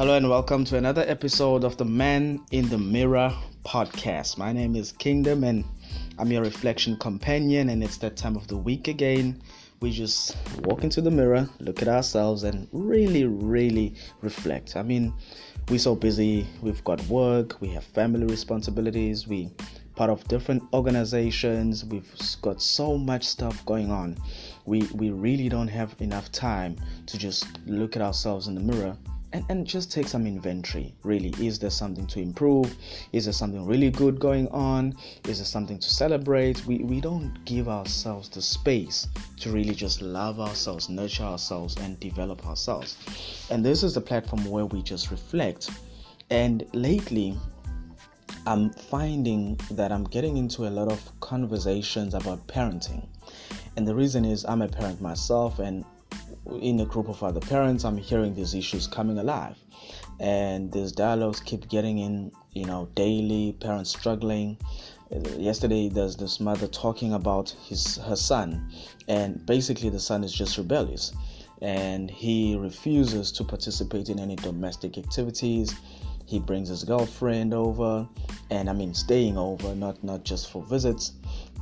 Hello and welcome to another episode of the Man in the Mirror podcast. My name is Kingdom and I'm your reflection companion, and it's that time of the week again. We just walk into the mirror, look at ourselves and really reflect. I mean, we're so busy, we've got work, we have family responsibilities, we part of different organizations, we've got so much stuff going on. We really don't have enough time to just look at ourselves in the mirror and just take some inventory. Really, is there something to improve? Is there something really good going on? Is there something to celebrate? We don't give ourselves the space to really just love ourselves, nurture ourselves and develop ourselves. And this is the platform where we just reflect. And lately I'm finding that I'm getting into a lot of conversations about parenting, and the reason is I'm a parent myself, and in a group of other parents I'm hearing these issues coming alive, and these dialogues keep getting in, you know, daily, parents struggling. Yesterday there's this mother talking about her son, and basically the son is just rebellious and he refuses to participate in any domestic activities. He brings his girlfriend over, and I mean staying over, not just for visits,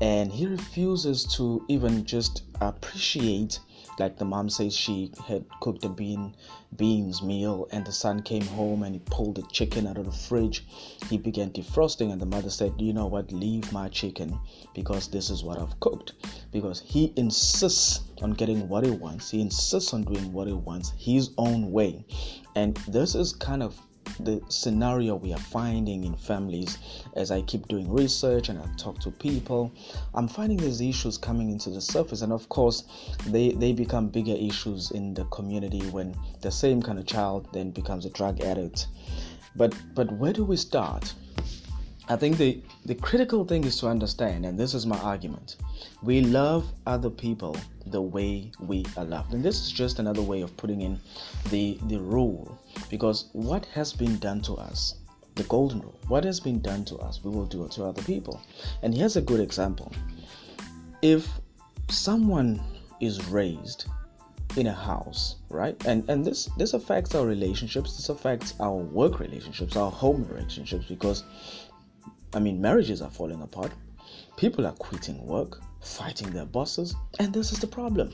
and he refuses to even just appreciate. Like the mom says, she had cooked a beans meal, and the son came home and he pulled the chicken out of the fridge. He began defrosting, and the mother said, you know what, leave my chicken because this is what I've cooked. Because he insists on getting what he wants. He insists on doing what he wants his own way. And this is kind of the scenario we are finding in families. As I keep doing research and I talk to people, I'm finding these issues coming into the surface, and of course they become bigger issues in the community when the same kind of child then becomes a drug addict. But where do we start? I think the critical thing is to understand, and this is my argument, we love other people the way we are loved. And this is just another way of putting in the rule, because what has been done to us, the golden rule, what has been done to us, we will do it to other people. And here's a good example. If someone is raised in a house, right, and this affects our relationships, this affects our work relationships, our home relationships, because I mean, marriages are falling apart, people are quitting work, fighting their bosses, and this is the problem.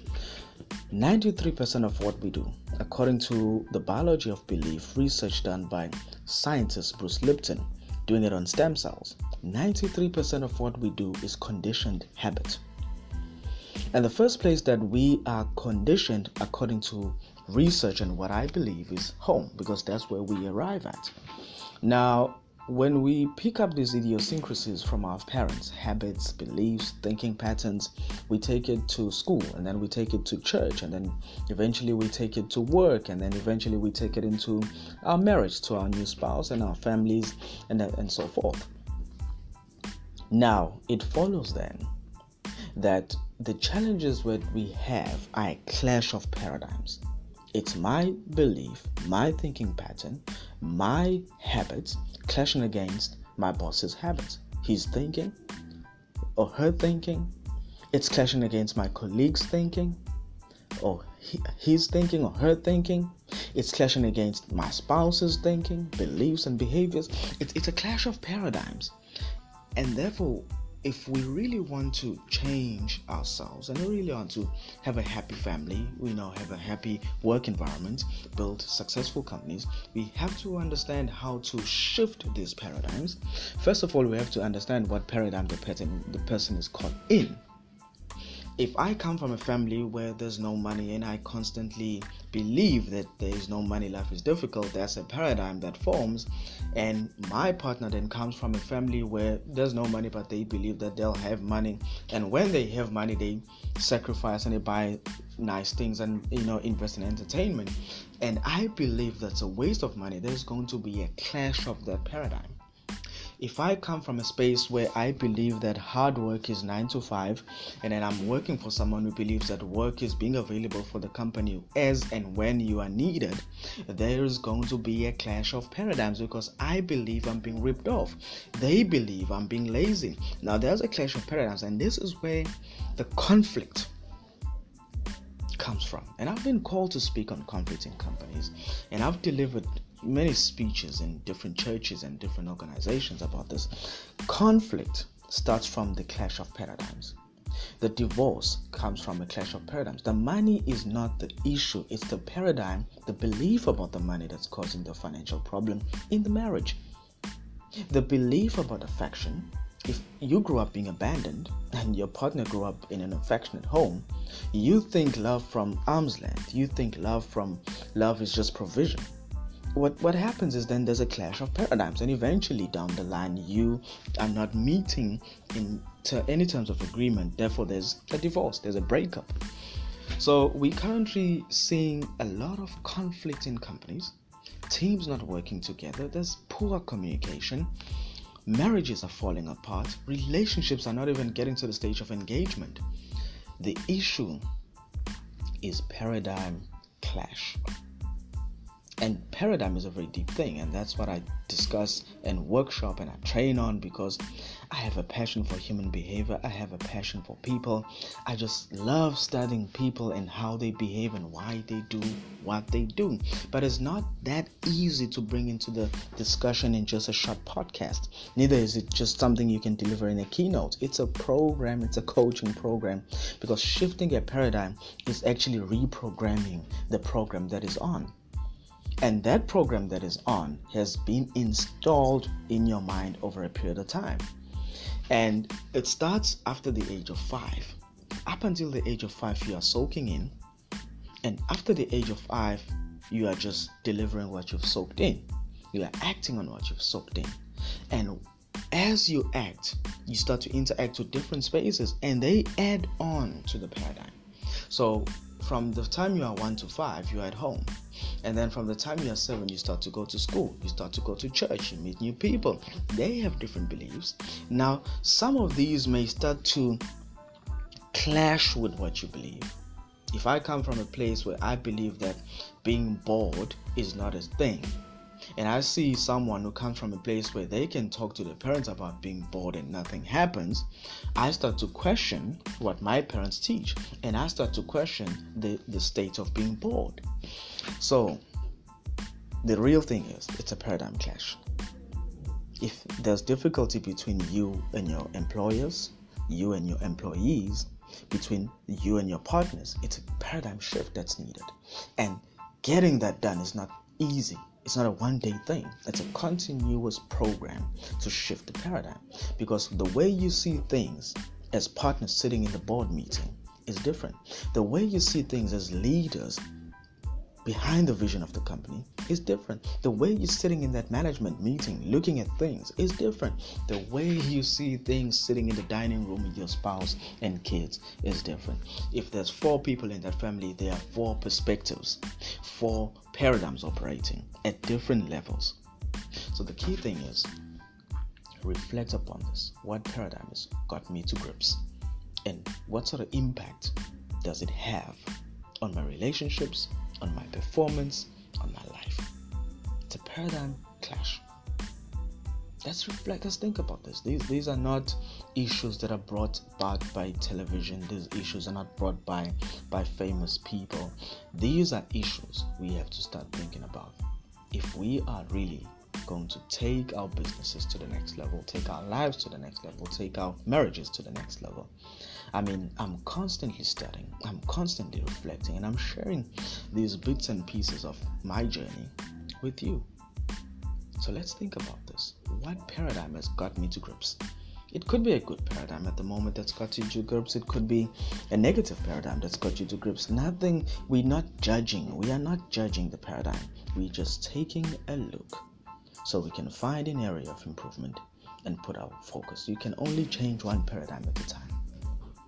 93% of what we do, according to the biology of belief research done by scientist Bruce Lipton, doing it on stem cells, 93% of what we do is conditioned habit. And the first place that we are conditioned, according to research and what I believe, is home, because that's where we arrive at. Now, when we pick up these idiosyncrasies from our parents, habits, beliefs, thinking patterns, we take it to school, and then we take it to church, and then eventually we take it to work, and then eventually we take it into our marriage, to our new spouse and our families, and so forth. Now, it follows then that the challenges that we have are a clash of paradigms. It's my belief, my thinking pattern, my habits clashing against my boss's habits, his thinking or her thinking. It's clashing against my colleague's thinking or his thinking or her thinking. It's clashing against my spouse's thinking, beliefs and behaviors. It's a clash of paradigms. And therefore, if we really want to change ourselves and we really want to have a happy family, we now have a happy work environment, build successful companies, we have to understand how to shift these paradigms. First of all, we have to understand what paradigm the person is caught in. If I come from a family where there's no money and I constantly believe that there is no money, life is difficult, that's a paradigm that forms. And my partner then comes from a family where there's no money, but they believe that they'll have money. And when they have money, they sacrifice and they buy nice things and, you know, invest in entertainment. And I believe that's a waste of money. There's going to be a clash of that paradigm. If I come from a space where I believe that hard work is 9 to 5, and then I'm working for someone who believes that work is being available for the company as and when you are needed, there is going to be a clash of paradigms, because I believe I'm being ripped off. They believe I'm being lazy. Now there's a clash of paradigms, and this is where the conflict comes from. And I've been called to speak on conflict in companies, and I've delivered many speeches in different churches and different organizations about this. Conflict starts from the clash of paradigms. The divorce comes from a clash of paradigms. The money is not the issue, it's the paradigm, the belief about the money that's causing the financial problem in the marriage. The belief about affection. If you grew up being abandoned and your partner grew up in an affectionate home, you think love from arm's length. You think love is just provision. What happens is then there's a clash of paradigms, and eventually down the line you are not meeting in any terms of agreement. Therefore, there's a divorce, there's a breakup. So we're currently seeing a lot of conflict in companies, teams not working together, there's poor communication, marriages are falling apart, relationships are not even getting to the stage of engagement. The issue is paradigm clash. And paradigm is a very deep thing, and that's what I discuss and workshop and I train on, because I have a passion for human behavior. I have a passion for people. I just love studying people and how they behave and why they do what they do. But it's not that easy to bring into the discussion in just a short podcast. Neither is it just something you can deliver in a keynote. It's a program, it's a coaching program, because shifting a paradigm is actually reprogramming the program that is on. And that program that is on has been installed in your mind over a period of time. And it starts after the age of 5. Up until the age of 5, you are soaking in. And after the age of 5, you are just delivering what you've soaked in. You are acting on what you've soaked in. And as you act, you start to interact with different spaces, and they add on to the paradigm. So from the time you are 1 to 5, you are at home. And then from the time you are 7, you start to go to school, you start to go to church, you meet new people. They have different beliefs. Now, some of these may start to clash with what you believe. If I come from a place where I believe that being bored is not a thing, and I see someone who comes from a place where they can talk to their parents about being bored and nothing happens, I start to question what my parents teach, and I start to question the state of being bored. So the real thing is, it's a paradigm clash. If there's difficulty between you and your employers, you and your employees, between you and your partners, it's a paradigm shift that's needed. And getting that done is not easy. It's not a one-day thing. It's a continuous program to shift the paradigm, because the way you see things as partners sitting in the board meeting is different. The way you see things as leaders behind the vision of the company is different. The way you're sitting in that management meeting looking at things is different. The way you see things sitting in the dining room with your spouse and kids is different. If there's 4 people in that family, there are 4 perspectives, 4 paradigms operating at different levels. So the key thing is, reflect upon this. What paradigm has got me to grips? And what sort of impact does it have on my relationships, on my performance, on my life? It's a paradigm clash. Let's reflect, let's think about this. These are not issues that are brought about by television. These issues are not brought by famous people. These are issues we have to start thinking about. If we are really going to take our businesses to the next level, take our lives to the next level, take our marriages to the next level, I mean, I'm constantly studying, I'm constantly reflecting, and I'm sharing these bits and pieces of my journey with you. So let's think about this. What paradigm has got me to grips? It could be a good paradigm at the moment that's got you to grips. It could be a negative paradigm that's got you to grips. Nothing, we're not judging. We are not judging the paradigm. We're just taking a look so we can find an area of improvement and put our focus. You can only change one paradigm at a time.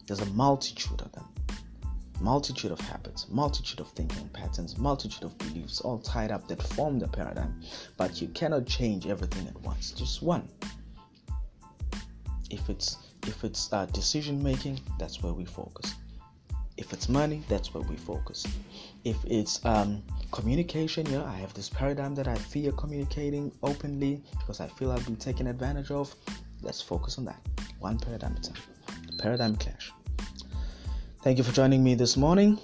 There's a multitude of them, multitude of habits, multitude of thinking patterns, multitude of beliefs, all tied up that form the paradigm, but you cannot change everything at once, just one. If it's decision making, that's where we focus. If it's money, that's where we focus. If it's communication, yeah, I have this paradigm that I fear communicating openly because I feel I've been taken advantage of. Let's focus on that, one paradigm at a time. Paradigm clash. Thank you for joining me this morning.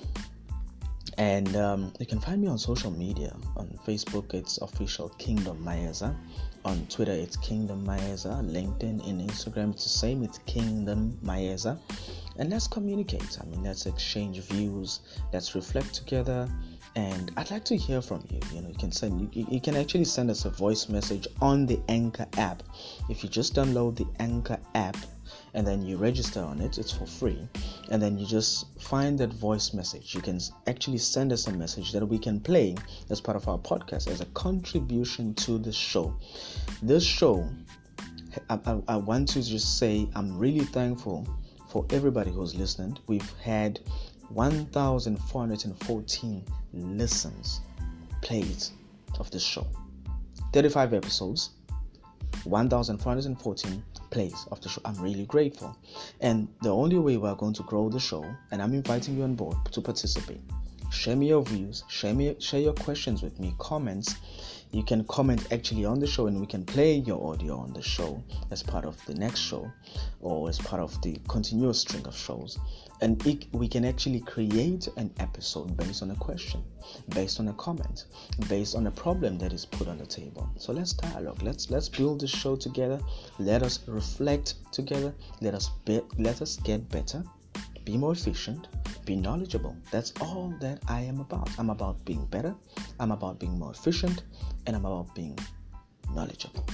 And you can find me on social media. On Facebook, it's official Kingdom Mayaza. On Twitter, it's Kingdom Mayaza. LinkedIn and Instagram, it's the same. It's Kingdom Mayaza. And let's communicate. Let's exchange views. Let's reflect together. And I'd like to hear from you. You can actually send us a voice message on the Anchor app. If you just download the Anchor app and then you register on it, it's for free. And then you just find that voice message. You can actually send us a message that we can play as part of our podcast as a contribution to the show. This show, I want to just say I'm really thankful for everybody who's listened. We've had 1,414 listens, plays of this show. 35 episodes, 1,414 plays of the show. I'm really grateful. And the only way we're going to grow the show, and I'm inviting you on board to participate. Share me your views, share your questions with me, comments. You can comment actually on the show and we can play your audio on the show as part of the next show or as part of the continuous string of shows. And we can actually create an episode based on a question, based on a comment, based on a problem that is put on the table. So let's dialogue. Let's build this show together. Let us reflect together. Let us get better, be more efficient, be knowledgeable. That's all that I am about. I'm about being better. I'm about being more efficient. And I'm about being knowledgeable.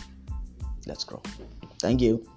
Let's grow. Thank you.